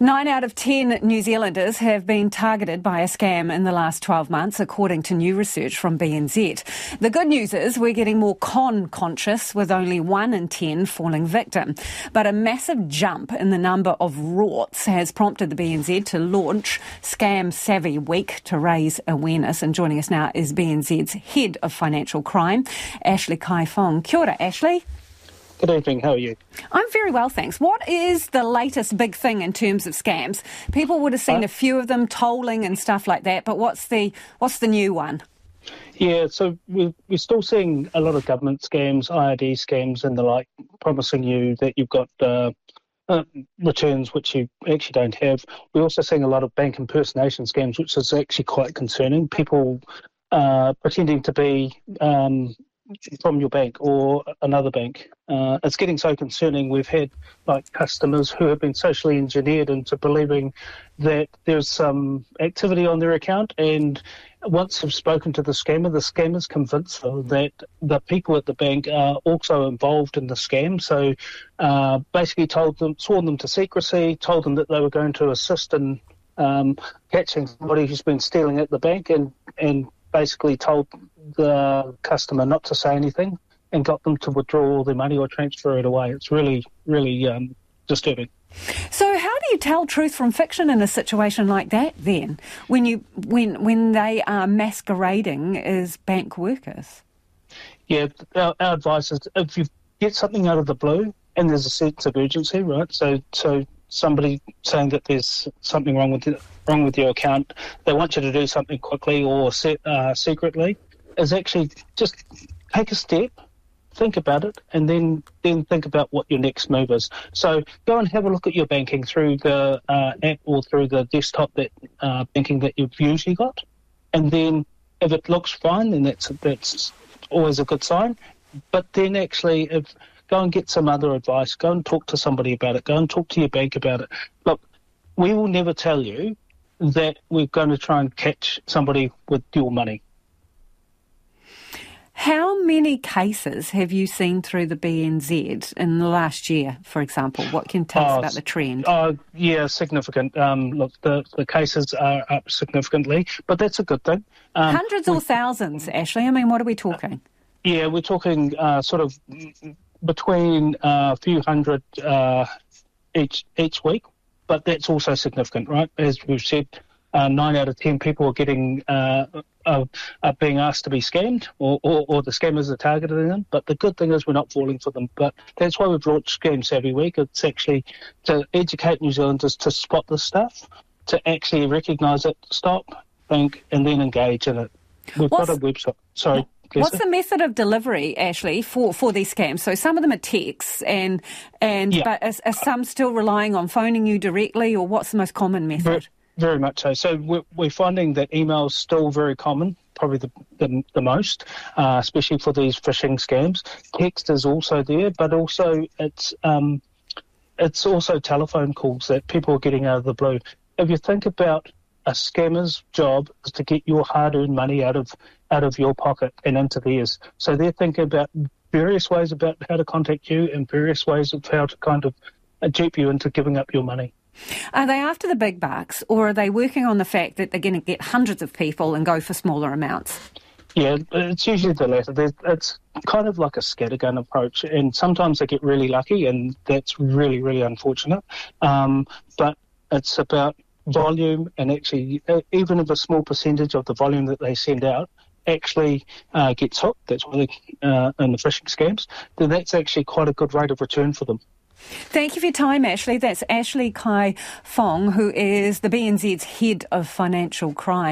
9 out of 10 New Zealanders have been targeted by a scam in the last 12 months, according to new research from BNZ. The good news is we're getting more con-conscious, with only 1 in 10 falling victim. But a massive jump in the number of rorts has prompted the BNZ to launch Scam Savvy Week to raise awareness. And joining us now is BNZ's Head of Financial Crime, Ashley Kai Fong. Kia ora, Ashley. Good evening, how are you? I'm very well, thanks. What is the latest big thing in terms of scams? People would have seen a few of them, tolling and stuff like that, but what's the new one? Yeah, so we're still seeing a lot of government scams, IRD scams and the like, promising you that you've got returns which you actually don't have. We're also seeing a lot of bank impersonation scams, which is actually quite concerning. People pretending to be from your bank or another bank. It's getting so concerning. We've had customers who have been socially engineered into believing that there's some activity on their account, and once they've spoken to the scammer's convinced them that the people at the bank are also involved in the scam. So basically sworn them to secrecy, told them that they were going to assist in catching somebody who's been stealing at the bank, and basically told the customer not to say anything and got them to withdraw all their money or transfer it away. It's really, really disturbing. So how do you tell truth from fiction in a situation like that then, when they are masquerading as bank workers? Yeah, our advice is if you get something out of the blue and there's a sense of urgency, right, so somebody saying that there's something wrong with your account, they want you to do something quickly or secretly, is actually just take a step, think about it, and then think about what your next move is. So go and have a look at your banking through the app or through the desktop banking that you've usually got, and then if it looks fine, then that's always a good sign. But then actually, go and get some other advice, go and talk to somebody about it, go and talk to your bank about it. Look, we will never tell you that we're going to try and catch somebody with your money. How many cases have you seen through the BNZ in the last year, for example? What can you tell us about the trend? Yeah, significant. Look, the cases are up significantly, but that's a good thing. Hundreds or thousands, Ashley? I mean, what are we talking? Yeah, we're talking sort of between a few hundred each week, but that's also significant, right? As we've said, 9 out of 10 people are getting are being asked to be scammed, or the scammers are targeting them. But the good thing is we're not falling for them. But that's why we've launched Scam Savvy Week. It's actually to educate New Zealanders to spot this stuff, to actually recognise it, stop, think, and then engage in it. We've got a website. Sorry. What's the method of delivery, Ashley, for these scams? So some of them are texts, and yeah. But are some still relying on phoning you directly, or what's the most common method? Very much so. So we're finding that email's still very common, probably the most, especially for these phishing scams. Text is also there, but also it's also telephone calls that people are getting out of the blue. If you think about a scammer's job is to get your hard-earned money out of your pocket and into theirs. So they're thinking about various ways about how to contact you and various ways of how to kind of dupe you into giving up your money. Are they after the big bucks, or are they working on the fact that they're going to get hundreds of people and go for smaller amounts? Yeah, it's usually the latter. It's kind of like a scattergun approach, and sometimes they get really lucky, and that's really, really unfortunate. But it's about volume, and actually even if a small percentage of the volume that they send out actually gets hooked, that's why they in the phishing scams, then that's actually quite a good rate of return for them. Thank you for your time, Ashley. That's Ashley Kai Fong, who is the BNZ's Head of Financial Crime.